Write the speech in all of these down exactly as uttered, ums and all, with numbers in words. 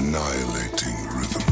annihilating rhythm.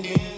in.